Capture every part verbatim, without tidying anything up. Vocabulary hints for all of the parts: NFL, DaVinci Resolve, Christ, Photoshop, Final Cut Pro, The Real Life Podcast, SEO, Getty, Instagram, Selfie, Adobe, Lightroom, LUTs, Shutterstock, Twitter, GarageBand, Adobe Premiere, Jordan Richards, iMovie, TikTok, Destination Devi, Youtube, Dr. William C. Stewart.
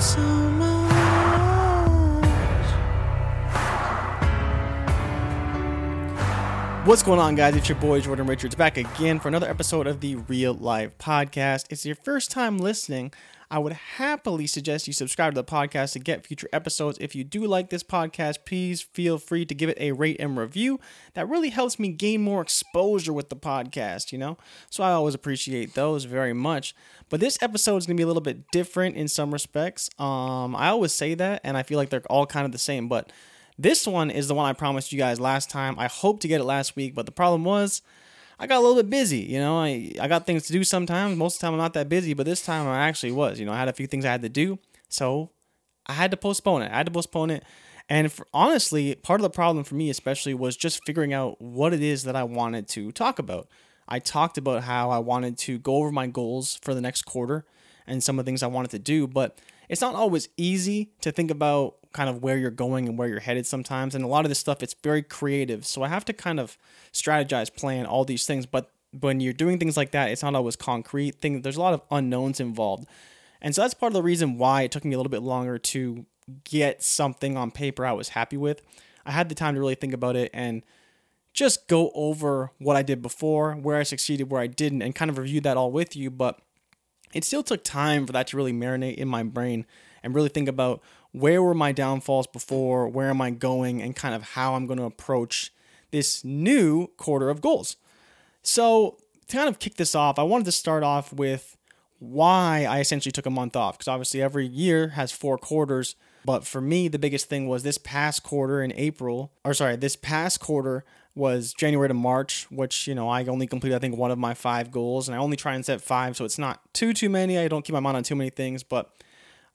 so much. What's going on, guys? It's your boy Jordan Richards back again for another episode of The Real Life Podcast. If it's your first time listening, I would happily suggest you subscribe to the podcast to get future episodes. If you do like this podcast, please feel free to give it a rate and review. That really helps me gain more exposure with the podcast, you know? So I always appreciate those very much. But this episode is going to be a little bit different in some respects. Um, I always say that, and I feel like they're all kind of the same. But this one is the one I promised you guys last time. I hoped to get it last week, but the problem was I got a little bit busy, you know, I, I got things to do sometimes. Most of the time I'm not that busy, but this time I actually was, you know, I had a few things I had to do. So I had to postpone it. I had to postpone it. And for, honestly, part of the problem for me especially was just figuring out what it is that I wanted to talk about. I talked about how I wanted to go over my goals for the next quarter and some of the things I wanted to do, but it's not always easy to think about kind of where you're going and where you're headed sometimes. And a lot of this stuff, it's very creative. So I have to kind of strategize, plan all these things. But when you're doing things like that, it's not always concrete thing. There's a lot of unknowns involved. And so that's part of the reason why it took me a little bit longer to get something on paper I was happy with. I had the time to really think about it and just go over what I did before, where I succeeded, where I didn't, and kind of review that all with you. But it still took time for that to really marinate in my brain and really think about where were my downfalls before, where am I going, and kind of how I'm going to approach this new quarter of goals. So to kind of kick this off, I wanted to start off with why I essentially took a month off, because obviously every year has four quarters. But for me, the biggest thing was this past quarter in April, or sorry, this past quarter was January to March, which, you know, I only completed, I think, one of my five goals, and I only try and set five. So it's not too, too many. I don't keep my mind on too many things, but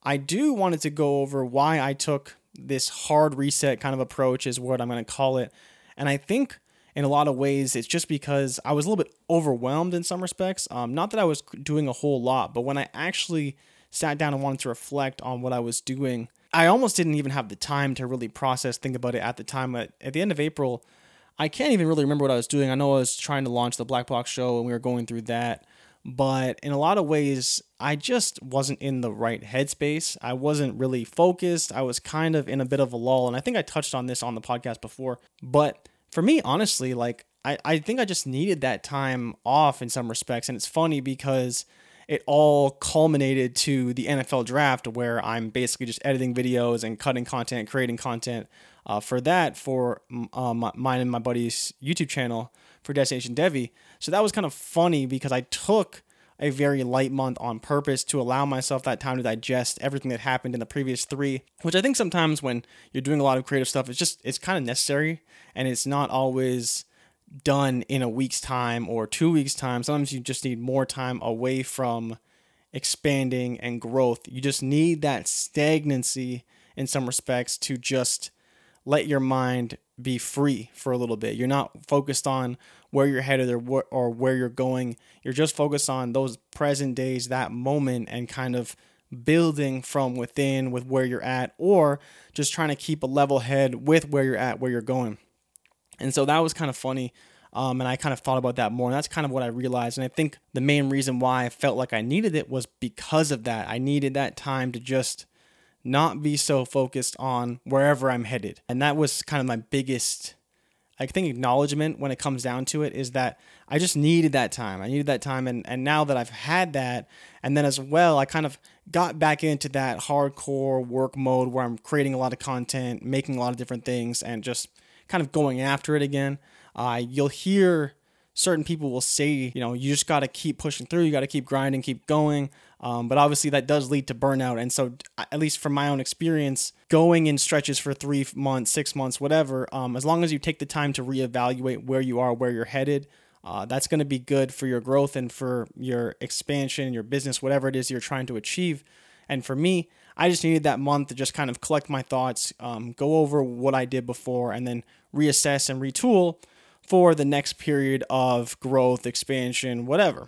I do wanted to go over why I took this hard reset kind of approach is what I'm going to call it. And I think in a lot of ways, it's just because I was a little bit overwhelmed in some respects. Um, not that I was doing a whole lot, but when I actually sat down and wanted to reflect on what I was doing, I almost didn't even have the time to really process, think about it at the time. At, at the end of April, I can't even really remember what I was doing. I know I was trying to launch the Black Box show and we were going through that. But in a lot of ways, I just wasn't in the right headspace. I wasn't really focused. I was kind of in a bit of a lull. And I think I touched on this on the podcast before. But for me, honestly, like I, I think I just needed that time off in some respects. And it's funny because it all culminated to the N F L draft, where I'm basically just editing videos and cutting content, creating content uh, for that, for uh, my, mine and my buddy's YouTube channel, for Destination Devi. So that was kind of funny because I took a very light month on purpose to allow myself that time to digest everything that happened in the previous three, which I think sometimes when you're doing a lot of creative stuff, it's just, it's kind of necessary, and it's not always done in a week's time or two weeks' time. Sometimes you just need more time away from expanding and growth. You just need that stagnancy in some respects to just let your mind be free for a little bit. You're not focused on where you're headed or wh- or where you're going. You're just focused on those present days, that moment, and kind of building from within with where you're at, or just trying to keep a level head with where you're at, where you're going. And so that was kind of funny. Um, and I kind of thought about that more. And that's kind of what I realized. And I think the main reason why I felt like I needed it was because of that. I needed that time to just not be so focused on wherever I'm headed. And that was kind of my biggest, I think, acknowledgement when it comes down to it, is that I just needed that time. I needed that time. And, and now that I've had that, and then as well, I kind of got back into that hardcore work mode where I'm creating a lot of content, making a lot of different things, and just kind of going after it again. Uh, you'll hear certain people will say, you know, you just got to keep pushing through. You got to keep grinding, keep going. Um, but obviously that does lead to burnout. And so at least from my own experience, going in stretches for three months, six months, whatever, um, as long as you take the time to reevaluate where you are, where you're headed, uh, that's going to be good for your growth and for your expansion, your business, whatever it is you're trying to achieve. And for me, I just needed that month to just kind of collect my thoughts, um, go over what I did before, and then reassess and retool for the next period of growth, expansion, whatever.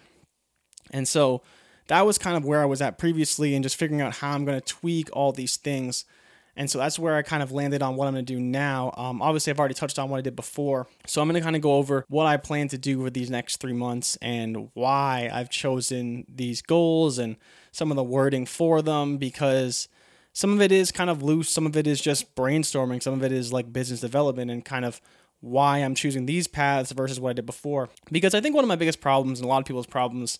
And so that was kind of where I was at previously, and just figuring out how I'm going to tweak all these things. And so that's where I kind of landed on what I'm going to do now. Um, obviously, I've already touched on what I did before. So I'm going to kind of go over what I plan to do for these next three months and why I've chosen these goals and some of the wording for them, because Some of it is kind of loose. Some of it is just brainstorming. Some of it is like business development and kind of why I'm choosing these paths versus what I did before. Because I think one of my biggest problems and a lot of people's problems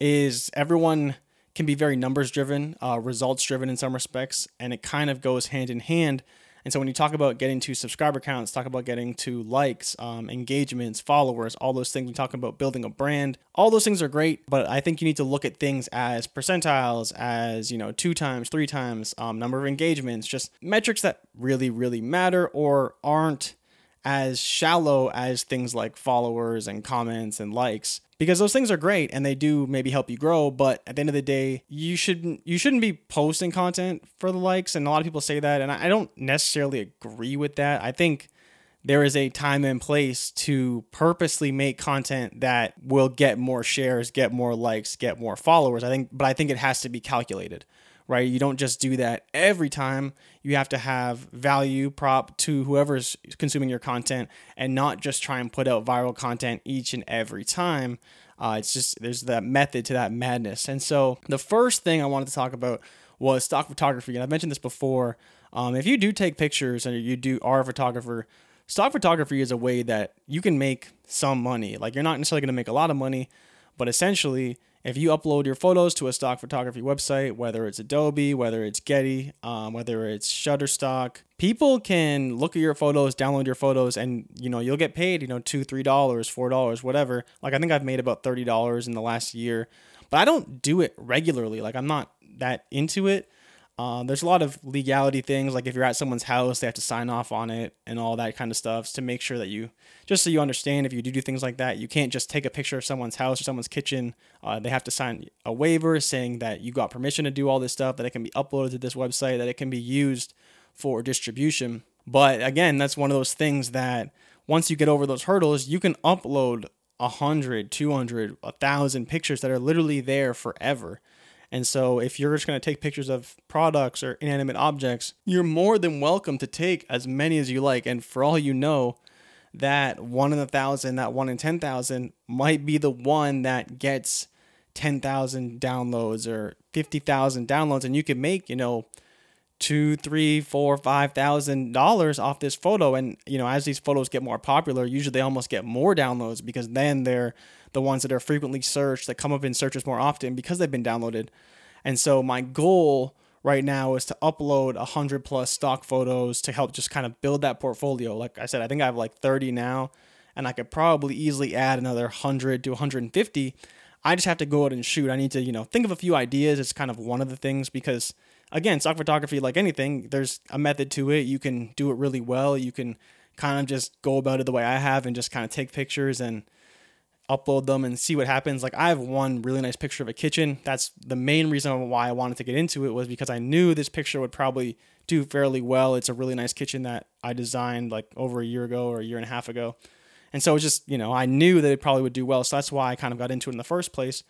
is everyone can be very numbers driven, uh, results driven in some respects, and it kind of goes hand in hand. And so when you talk about getting to subscriber counts, talk about getting to likes, um, engagements, followers, all those things, we talk about building a brand, all those things are great. But I think you need to look at things as percentiles, as, you know, two times, three times, um, number of engagements, just metrics that really, really matter or aren't as shallow as things like followers and comments and likes. Because those things are great and they do maybe help you grow, but at the end of the day, you shouldn't you shouldn't be posting content for the likes. And a lot of people say that, and I don't necessarily agree with that. I think there is a time and place to purposely make content that will get more shares, get more likes, get more followers. I think, but I think it has to be calculated, right? You don't just do that every time. You have to have value prop to whoever's consuming your content and not just try and put out viral content each and every time. Uh, it's just, there's that method to that madness. And so the first thing I wanted to talk about was stock photography. And I've mentioned this before. Um, if you do take pictures and you do are a photographer, stock photography is a way that you can make some money. Like, you're not necessarily going to make a lot of money, but essentially, if you upload your photos to a stock photography website, whether it's Adobe, whether it's Getty, um, whether it's Shutterstock, people can look at your photos, download your photos, and, you know, you'll get paid, you know, two, three dollars, four dollars, whatever. Like, I think I've made about thirty dollars in the last year, but I don't do it regularly. Like, I'm not that into it. Uh, there's a lot of legality things. Like, if you're at someone's house, they have to sign off on it and all that kind of stuff to make sure that you, just so you understand, if you do do things like that, you can't just take a picture of someone's house or someone's kitchen. Uh, they have to sign a waiver saying that you got permission to do all this stuff, that it can be uploaded to this website, that it can be used for distribution. But again, that's one of those things that once you get over those hurdles, you can upload one hundred, two hundred, one thousand pictures that are literally there forever. And so if you're just going to take pictures of products or inanimate objects, you're more than welcome to take as many as you like. And for all you know, that one in a thousand, that one in ten thousand might be the one that gets ten thousand downloads or fifty thousand downloads. And you can make, you know, two, three, four, five thousand dollars off this photo. And, you know, as these photos get more popular, usually they almost get more downloads, because then they're the ones that are frequently searched, that come up in searches more often because they've been downloaded. And so my goal right now is to upload a hundred plus stock photos to help just kind of build that portfolio. Like I said, I think I have like thirty now, and I could probably easily add another one hundred to one hundred fifty. I just have to go out and shoot. I need to, you know, think of a few ideas. It's kind of one of the things, because again, stock photography, like anything, there's a method to it. You can do it really well. You can kind of just go about it the way I have and just kind of take pictures and upload them and see what happens. Like, I have one really nice picture of a kitchen. That's the main reason why I wanted to get into it, was because I knew this picture would probably do fairly well. It's a really nice kitchen that I designed like over a year ago or a year and a half ago. And so just, you know, I knew that it probably would do well. So that's why I kind of got into it in the first place.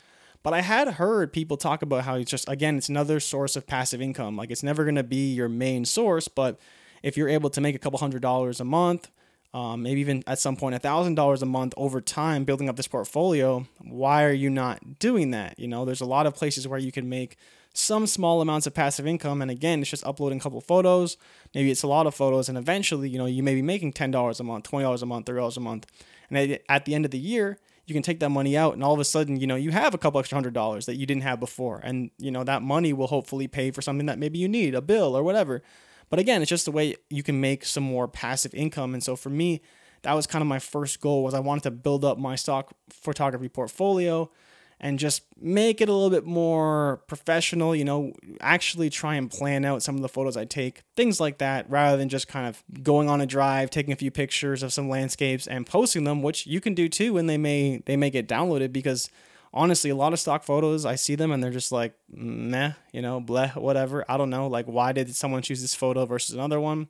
But I had heard people talk about how it's just, again, it's another source of passive income. Like, it's never going to be your main source, but if you're able to make a couple hundred dollars a month, um, maybe even at some point a thousand dollars a month over time, building up this portfolio, why are you not doing that? You know, there's a lot of places where you can make some small amounts of passive income. And again, it's just uploading a couple photos. Maybe it's a lot of photos. And eventually, you know, you may be making ten dollars a month, twenty dollars a month, thirty dollars a month. And at the end of the year, you can take that money out, and all of a sudden, you know, you have a couple extra hundred dollars that you didn't have before. And, you know, that money will hopefully pay for something that maybe you need, a bill or whatever. But again, it's just the way you can make some more passive income. And so for me, that was kind of my first goal, was I wanted to build up my stock photography portfolio and just make it a little bit more professional, you know, actually try and plan out some of the photos I take, things like that, rather than just kind of going on a drive, taking a few pictures of some landscapes and posting them, which you can do too, and they may they may get downloaded, because honestly, a lot of stock photos, I see them and they're just like, meh, you know, bleh, whatever. I don't know, like, why did someone choose this photo versus another one?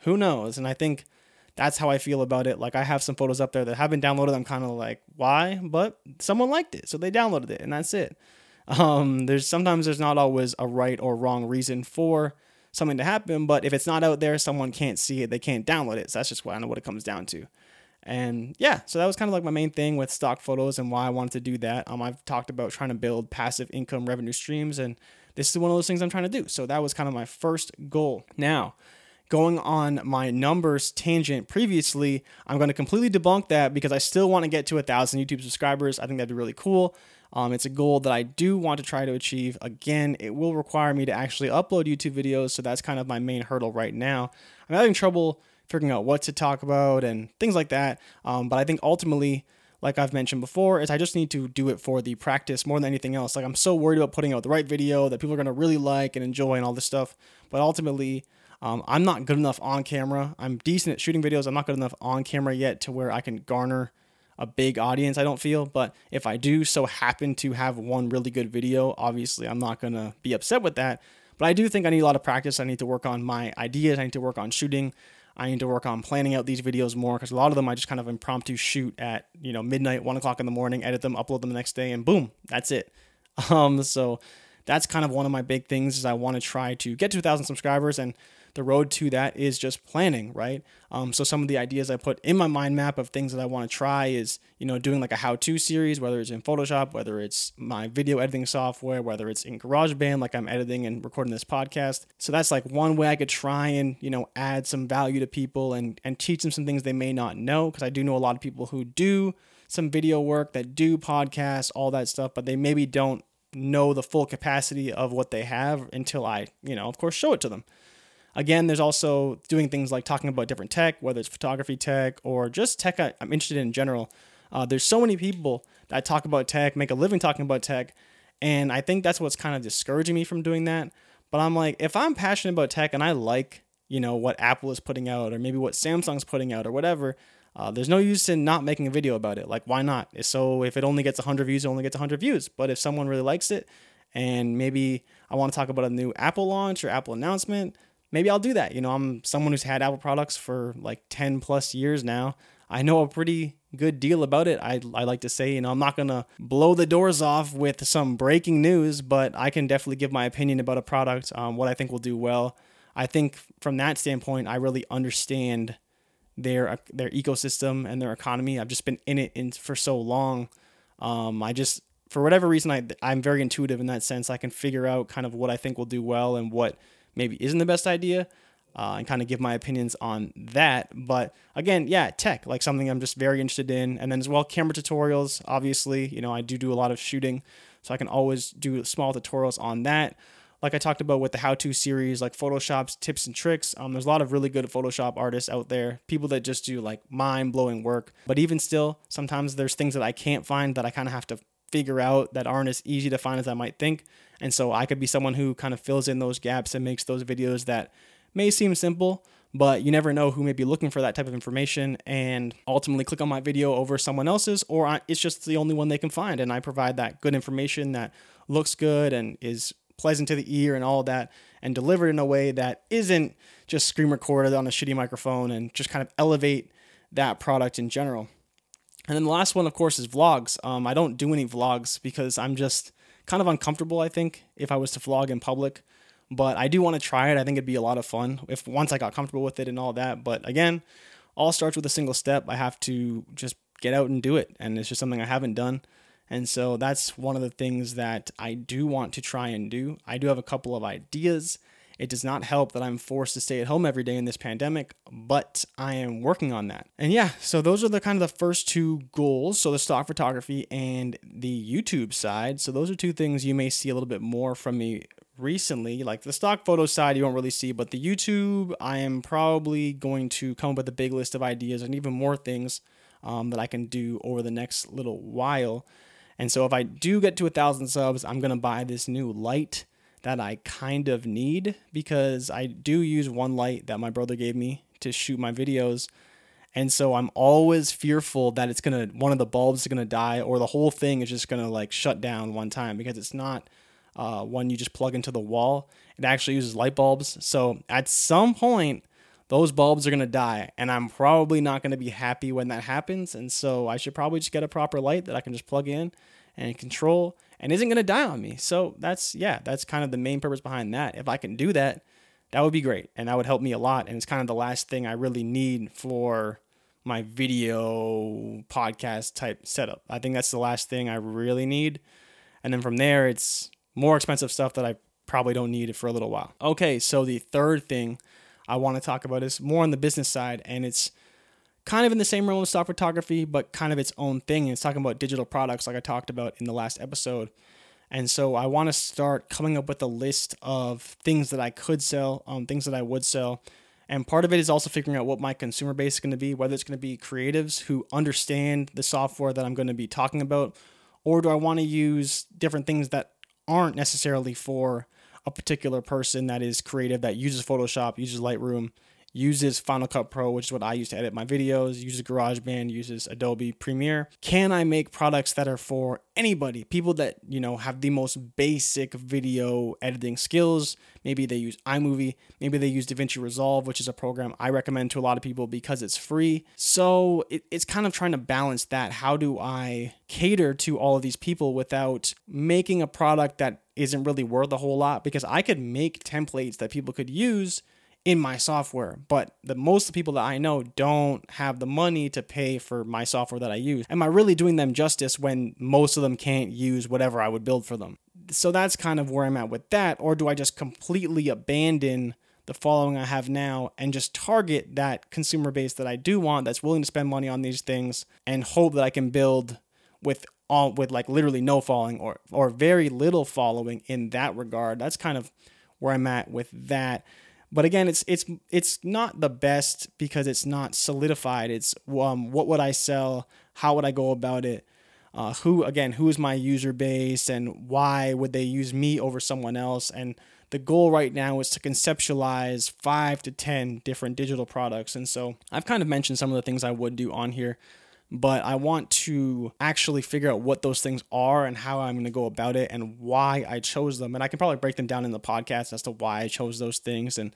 Who knows? And I think that's how I feel about it. Like, I have some photos up there that have been downloaded. I'm kind of like, why? But someone liked it, so they downloaded it, and that's it. Um, there's sometimes there's not always a right or wrong reason for something to happen, but if it's not out there, someone can't see it, they can't download it. So that's just what I know what it comes down to. And yeah, so that was kind of like my main thing with stock photos and why I wanted to do that. Um, I've talked about trying to build passive income revenue streams, and this is one of those things I'm trying to do. So that was kind of my first goal. Now, going on my numbers tangent previously, I'm going to completely debunk that because I still want to get to a thousand YouTube subscribers. I think that'd be really cool. Um, it's a goal that I do want to try to achieve. Again, it will require me to actually upload YouTube videos, so that's kind of my main hurdle right now. I'm having trouble figuring out what to talk about and things like that. Um, but I think ultimately, like I've mentioned before, is I just need to do it for the practice more than anything else. Like, I'm so worried about putting out the right video that people are going to really like and enjoy and all this stuff. But ultimately, um, I'm not good enough on camera. I'm decent at shooting videos. I'm not good enough on camera yet to where I can garner a big audience, I don't feel. But if I do so happen to have one really good video, obviously I'm not going to be upset with that. But I do think I need a lot of practice. I need to work on my ideas. I need to work on shooting. I need to work on planning out these videos more, because a lot of them I just kind of impromptu shoot at, you know, midnight, one o'clock in the morning, edit them, upload them the next day, and boom, that's it. Um, so that's kind of one of my big things, is I want to try to get to a thousand subscribers, and the road to that is just planning, right? Um, so some of the ideas I put in my mind map of things that I want to try is, you know, doing like a how-to series, whether it's in Photoshop, whether it's my video editing software, whether it's in GarageBand, like I'm editing and recording this podcast. So that's like one way I could try and, you know, add some value to people and, and teach them some things they may not know, because I do know a lot of people who do some video work, that do podcasts, all that stuff, but they maybe don't know the full capacity of what they have until I, you know, of course, show it to them. Again, there's also doing things like talking about different tech, whether it's photography tech or just tech I'm interested in in general. Uh, there's so many people that talk about tech, make a living talking about tech, and I think that's what's kind of discouraging me from doing that. But I'm like, if I'm passionate about tech and I like, you know, what Apple is putting out or maybe what Samsung's putting out or whatever, uh, there's no use in not making a video about it. Like, why not? So if it only gets one hundred views, it only gets one hundred views. But if someone really likes it and maybe I want to talk about a new Apple launch or Apple announcement, maybe I'll do that. You know, I'm someone who's had Apple products for like ten plus years now. I know a pretty good deal about it. I I like to say, you know, I'm not going to blow the doors off with some breaking news, but I can definitely give my opinion about a product, um, what I think will do well. I think from that standpoint, I really understand their their ecosystem and their economy. I've just been in it in, for so long. Um, I just, for whatever reason, I, I'm very intuitive in that sense. I can figure out kind of what I think will do well and what maybe isn't the best idea, uh, and kind of give my opinions on that. But again, yeah, tech, like something I'm just very interested in. And then as well, camera tutorials, obviously, you know, I do do a lot of shooting, so I can always do small tutorials on that. Like I talked about with the how-to series, like Photoshop's tips and tricks. Um, there's a lot of really good Photoshop artists out there, people that just do like mind-blowing work. But even still, sometimes there's things that I can't find that I kind of have to figure out that aren't as easy to find as I might think. And so I could be someone who kind of fills in those gaps and makes those videos that may seem simple, but you never know who may be looking for that type of information and ultimately click on my video over someone else's, or I, it's just the only one they can find. And I provide that good information that looks good and is pleasant to the ear and all that, and delivered in a way that isn't just screen recorded on a shitty microphone, and just kind of elevate that product in general. And then the last one, of course, is vlogs. Um, I don't do any vlogs because I'm just kind of uncomfortable, I think, if I was to vlog in public. But I do want to try it. I think it'd be a lot of fun if once I got comfortable with it and all that. But again, all starts with a single step. I have to just get out and do it. And it's just something I haven't done. And so that's one of the things that I do want to try and do. I do have a couple of ideas. It does not help that I'm forced to stay at home every day in this pandemic, but I am working on that. And yeah, so those are the kind of the first two goals. So the stock photography and the YouTube side. So those are two things you may see a little bit more from me recently. Like the stock photo side, you won't really see, but the YouTube, I am probably going to come up with a big list of ideas and even more things um, that I can do over the next little while. And so if I do get to a thousand subs, I'm going to buy this new light that I kind of need, because I do use one light that my brother gave me to shoot my videos. And so I'm always fearful that it's going to, one of the bulbs is going to die, or the whole thing is just going to like shut down one time, because it's not uh, one you just plug into the wall. It actually uses light bulbs. So at some point, those bulbs are going to die, and I'm probably not going to be happy when that happens. And so I should probably just get a proper light that I can just plug in and control, and isn't going to die on me. So that's, yeah, that's kind of the main purpose behind that. If I can do that, that would be great, and that would help me a lot. And it's kind of the last thing I really need for my video podcast type setup. I think that's the last thing I really need. And then from there, it's more expensive stuff that I probably don't need it for a little while. Okay, so the third thing I want to talk about is more on the business side, and it's kind of in the same realm of stock photography, but kind of its own thing. And it's talking about digital products like I talked about in the last episode. And so I want to start coming up with a list of things that I could sell, um, things that I would sell. And part of it is also figuring out what my consumer base is going to be, whether it's going to be creatives who understand the software that I'm going to be talking about, or do I want to use different things that aren't necessarily for a particular person that is creative, that uses Photoshop, uses Lightroom, uses Final Cut Pro, which is what I use to edit my videos, uses GarageBand, uses Adobe Premiere. Can I make products that are for anybody? People that, you know, have the most basic video editing skills. Maybe they use iMovie. Maybe they use DaVinci Resolve, which is a program I recommend to a lot of people because it's free. So it, it's kind of trying to balance that. How do I cater to all of these people without making a product that isn't really worth a whole lot? Because I could make templates that people could use in my software, but the most of the people that I know don't have the money to pay for my software that I use. Am I really doing them justice when most of them can't use whatever I would build for them? So that's kind of where I'm at with that. Or do I just completely abandon the following I have now and just target that consumer base that I do want, that's willing to spend money on these things, and hope that I can build with all with like literally no following or or very little following in that regard? That's kind of where I'm at with that. But again, it's it's it's not the best because it's not solidified. It's um, what would I sell? How would I go about it? Uh, who, again, who is my user base, and why would they use me over someone else? And the goal right now is to conceptualize five to ten different digital products. And so I've kind of mentioned some of the things I would do on here, but I want to actually figure out what those things are and how I'm going to go about it and why I chose them. And I can probably break them down in the podcast as to why I chose those things. And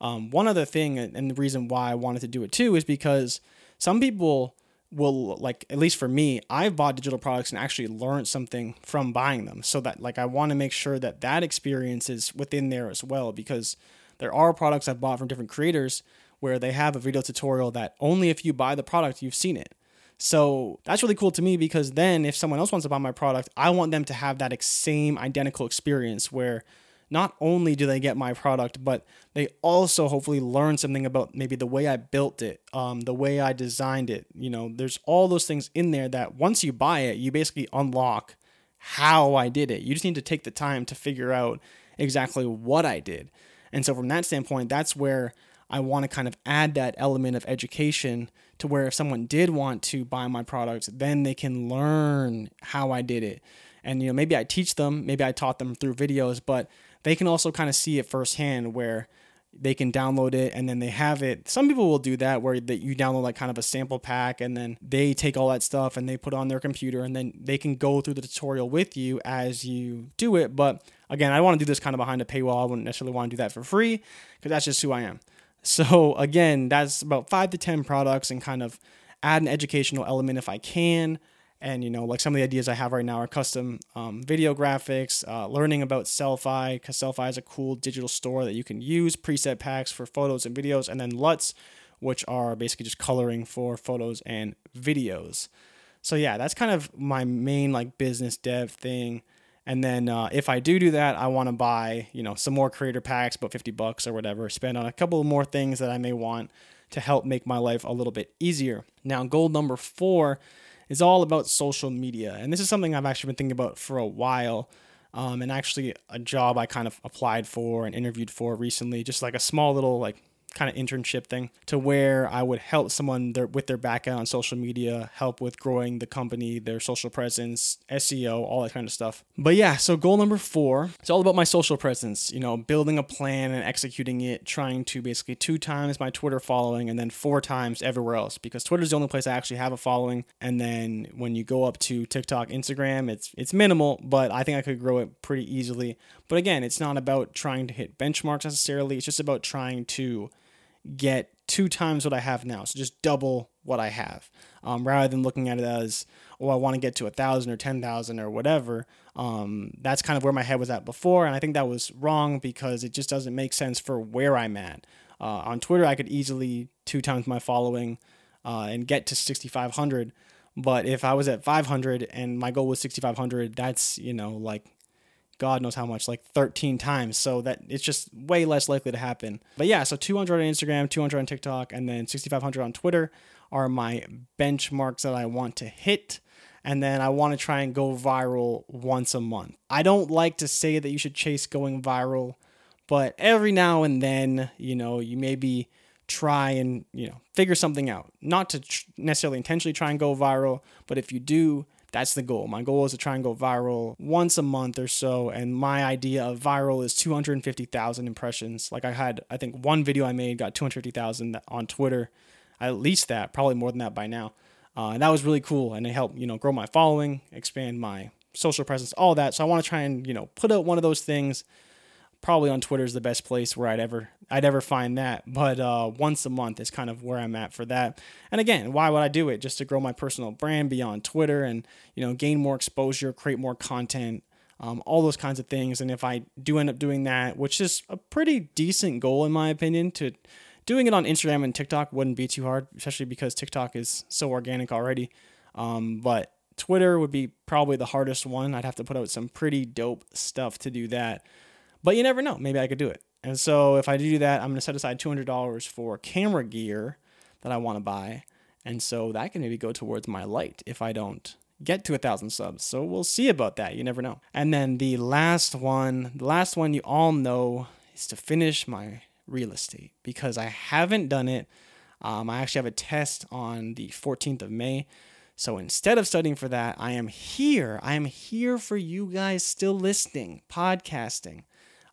um, one other thing, and the reason why I wanted to do it too, is because some people will, like, at least for me, I've bought digital products and actually learned something from buying them. So that, like, I want to make sure that that experience is within there as well, because there are products I've bought from different creators where they have a video tutorial that only if you buy the product, you've seen it. So that's really cool to me, because then if someone else wants to buy my product, I want them to have that ex- same identical experience where not only do they get my product, but they also hopefully learn something about maybe the way I built it, um, the way I designed it. You know, there's all those things in there that once you buy it, you basically unlock how I did it. You just need to take the time to figure out exactly what I did. And so from that standpoint, that's where I want to kind of add that element of education to where if someone did want to buy my product, then they can learn how I did it. And, you know, maybe I teach them, maybe I taught them through videos, but they can also kind of see it firsthand where they can download it and then they have it. Some people will do that where that you download like kind of a sample pack and then they take all that stuff and they put it on their computer and then they can go through the tutorial with you as you do it. But again, I want to do this kind of behind a paywall. I wouldn't necessarily want to do that for free because that's just who I am. So again, that's about five to ten products and kind of add an educational element if I can. And, you know, like some of the ideas I have right now are custom um, video graphics, uh, learning about Selfie, because Selfie is a cool digital store that you can use, preset packs for photos and videos, and then L U Ts, which are basically just coloring for photos and videos. So yeah, that's kind of my main like business dev thing. And then uh, if I do do that, I want to buy, you know, some more creator packs, but fifty bucks or whatever, spend on a couple more things that I may want to help make my life a little bit easier. Now, goal number four is all about social media. And this is something I've actually been thinking about for a while. Um, and actually a job I kind of applied for and interviewed for recently, just like a small little like kind of internship thing to where I would help someone their, with their backend on social media, help with growing the company, their social presence, S E O, all that kind of stuff. But yeah, so goal number four, it's all about my social presence, you know, building a plan and executing it, trying to basically two times my Twitter following and then four times everywhere else, because Twitter is the only place I actually have a following. And then when you go up to TikTok, Instagram, it's, it's minimal, but I think I could grow it pretty easily. But again, it's not about trying to hit benchmarks necessarily. It's just about trying to get two times what I have now. So just double what I have, um, rather than looking at it as, oh, I want to get to a thousand or ten thousand or whatever. Um, that's kind of where my head was at before. And I think that was wrong because it just doesn't make sense for where I'm at. Uh, on Twitter, I could easily two times my following, uh, and get to sixty-five hundred. But if I was at five hundred and my goal was sixty-five hundred, that's, you know, like God knows how much, like thirteen times. So that it's just way less likely to happen. But yeah, so two hundred on Instagram, two hundred on TikTok, and then sixty-five hundred on Twitter are my benchmarks that I want to hit. And then I want to try and go viral once a month. I don't like to say that you should chase going viral, but every now and then, you know, you maybe try and, you know, figure something out. Not to tr- necessarily intentionally try and go viral, but if you do, that's the goal. My goal is to try and go viral once a month or so. And my idea of viral is two hundred fifty thousand impressions. Like I had, I think one video I made got two hundred fifty thousand on Twitter, at least that, probably more than that by now. Uh, and that was really cool. And it helped, you know, grow my following, expand my social presence, all that. So I want to try and, you know, put out one of those things. Probably on Twitter is the best place where I'd ever, I'd ever find that. But uh, once a month is kind of where I'm at for that. And again, why would I do it? Just to grow my personal brand beyond Twitter and, you know, gain more exposure, create more content, um, all those kinds of things. And if I do end up doing that, which is a pretty decent goal, in my opinion, to doing it on Instagram and TikTok wouldn't be too hard, especially because TikTok is so organic already. Um, but Twitter would be probably the hardest one. I'd have to put out some pretty dope stuff to do that. But you never know. Maybe I could do it. And so if I do that, I'm going to set aside two hundred dollars for camera gear that I want to buy. And so that can maybe go towards my light if I don't get to one thousand subs. So we'll see about that. You never know. And then the last one, the last one you all know is to finish my real estate because I haven't done it. Um, I actually have a test on the fourteenth of May. So instead of studying for that, I am here. I am here for you guys still listening, podcasting.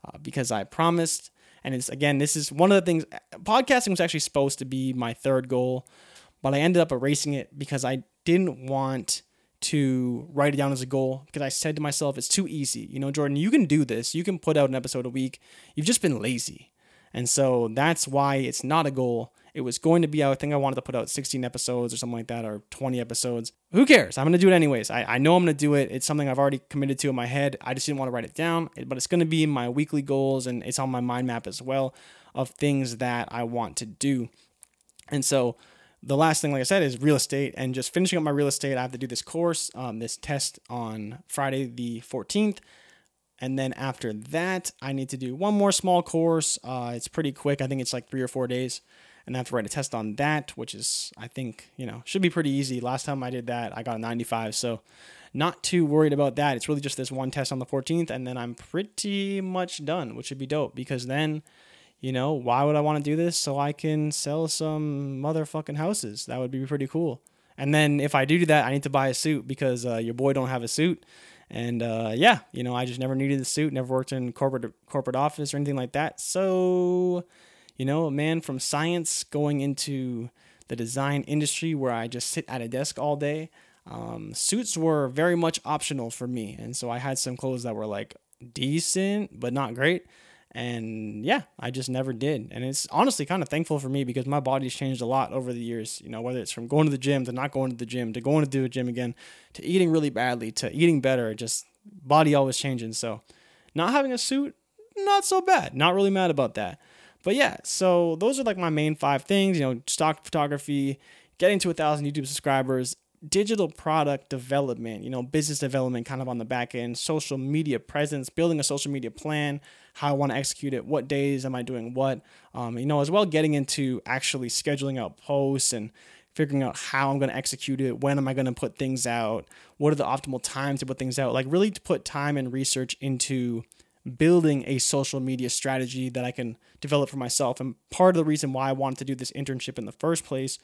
Uh, because I promised, and it's again, this is one of the things, podcasting was actually supposed to be my third goal, but I ended up erasing it because I didn't want to write it down as a goal because I said to myself, it's too easy. You know, Jordan, you can do this. You can put out an episode a week. You've just been lazy. And so that's why it's not a goal. It was going to be, I think I wanted to put out sixteen episodes or something like that, or twenty episodes. Who cares? I'm going to do it anyways. I, I know I'm going to do it. It's something I've already committed to in my head. I just didn't want to write it down, but it's going to be in my weekly goals and it's on my mind map as well of things that I want to do. And so the last thing, like I said, is real estate and just finishing up my real estate. I have to do this course, um, this test on Friday the fourteenth. And then after that, I need to do one more small course. Uh, it's pretty quick. I think it's like three or four days. And I have to write a test on that, which is, I think, you know, should be pretty easy. Last time I did that, I got a ninety-five. So not too worried about that. It's really just this one test on the fourteenth. And then I'm pretty much done, which would be dope. Because then, you know, why would I want to do this? So I can sell some motherfucking houses. That would be pretty cool. And then if I do do that, I need to buy a suit because uh, your boy don't have a suit. And uh, yeah, you know, I just never needed a suit. Never worked in corporate corporate office or anything like that. So... You know, a man from science going into the design industry where I just sit at a desk all day. Um, suits were very much optional for me. And so I had some clothes that were like decent, but not great. And yeah, I just never did. And it's honestly kind of thankful for me because my body's changed a lot over the years. You know, whether it's from going to the gym to not going to the gym, to going to do a gym again, to eating really badly, to eating better, just body always changing. So not having a suit, not so bad. Not really mad about that. But yeah, so those are like my main five things, you know, stock photography, getting to a thousand YouTube subscribers, digital product development, you know, business development kind of on the back end, social media presence, building a social media plan, how I want to execute it, what days am I doing what, um, you know, as well getting into actually scheduling out posts and figuring out how I'm going to execute it, when am I going to put things out, what are the optimal times to put things out, like really to put time and research into building a social media strategy that I can develop for myself. And part of the reason why I wanted to do this internship in the first place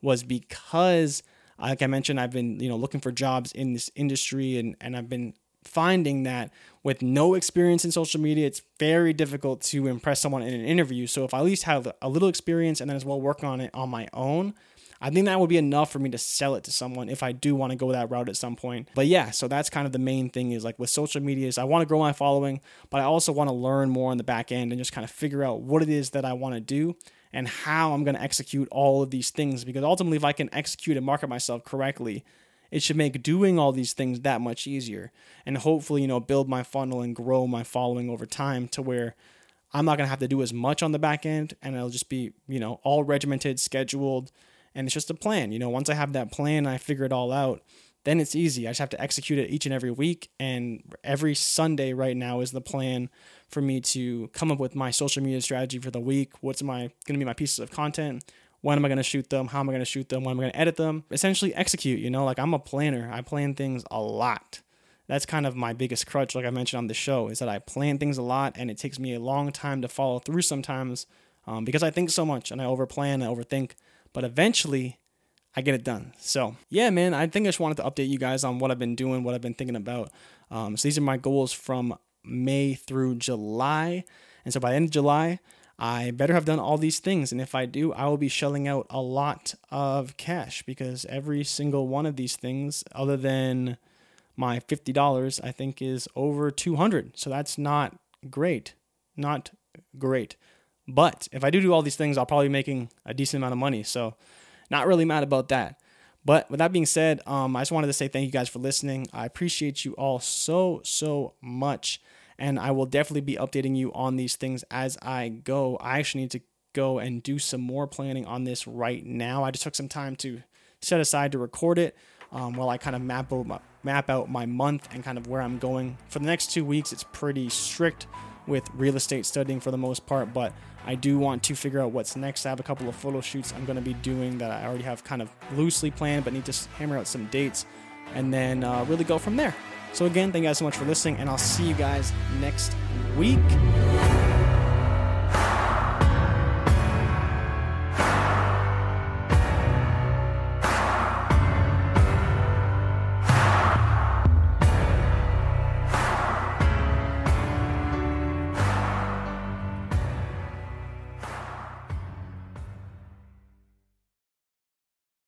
was because, like I mentioned, I've been, you know, looking for jobs in this industry and, and I've been finding that with no experience in social media, it's very difficult to impress someone in an interview. So if I at least have a little experience and then as well work on it on my own, I think that would be enough for me to sell it to someone if I do want to go that route at some point. But yeah, so that's kind of the main thing is like with social media is I want to grow my following, but I also want to learn more on the back end and just kind of figure out what it is that I want to do and how I'm going to execute all of these things. Because ultimately, if I can execute and market myself correctly, it should make doing all these things that much easier and hopefully, you know, build my funnel and grow my following over time to where I'm not going to have to do as much on the back end and it'll just be, you know, all regimented, scheduled. And it's just a plan. You know, once I have that plan, I figure it all out. then it's easy. I just have to execute it each and every week. And every Sunday right now is the plan for me to come up with my social media strategy for the week. What's my going to be my pieces of content? When am I going to shoot them? How am I going to shoot them? When am I going to edit them? Essentially execute, you know, like I'm a planner. I plan things a lot. That's kind of my biggest crutch, like I mentioned on the show, is that I plan things a lot and it takes me a long time to follow through sometimes um, because I think so much and I overplan, I overthink, but eventually I get it done. So yeah, man, I think I just wanted to update you guys on what I've been doing, what I've been thinking about. Um, so these are my goals from May through July. And so by the end of July, I better have done all these things. And if I do, I will be shelling out a lot of cash because every single one of these things, other than my fifty dollars, I think is over two hundred. So that's not great, not great. But if I do do all these things, I'll probably be making a decent amount of money. So not really mad about that. But with that being said, um, I just wanted to say thank you guys for listening. I appreciate you all so, so much. And I will definitely be updating you on these things as I go. I actually need to go and do some more planning on this right now. I just took some time to set aside to record it um, while I kind of map out, my, map out my month and kind of where I'm going. For the next two weeks, it's pretty strict with real estate studying for the most part, but I do want to figure out what's next. I have a couple of photo shoots I'm going to be doing that I already have kind of loosely planned, but need to hammer out some dates and then uh, really go from there. So again, thank you guys so much for listening, and I'll see you guys next week.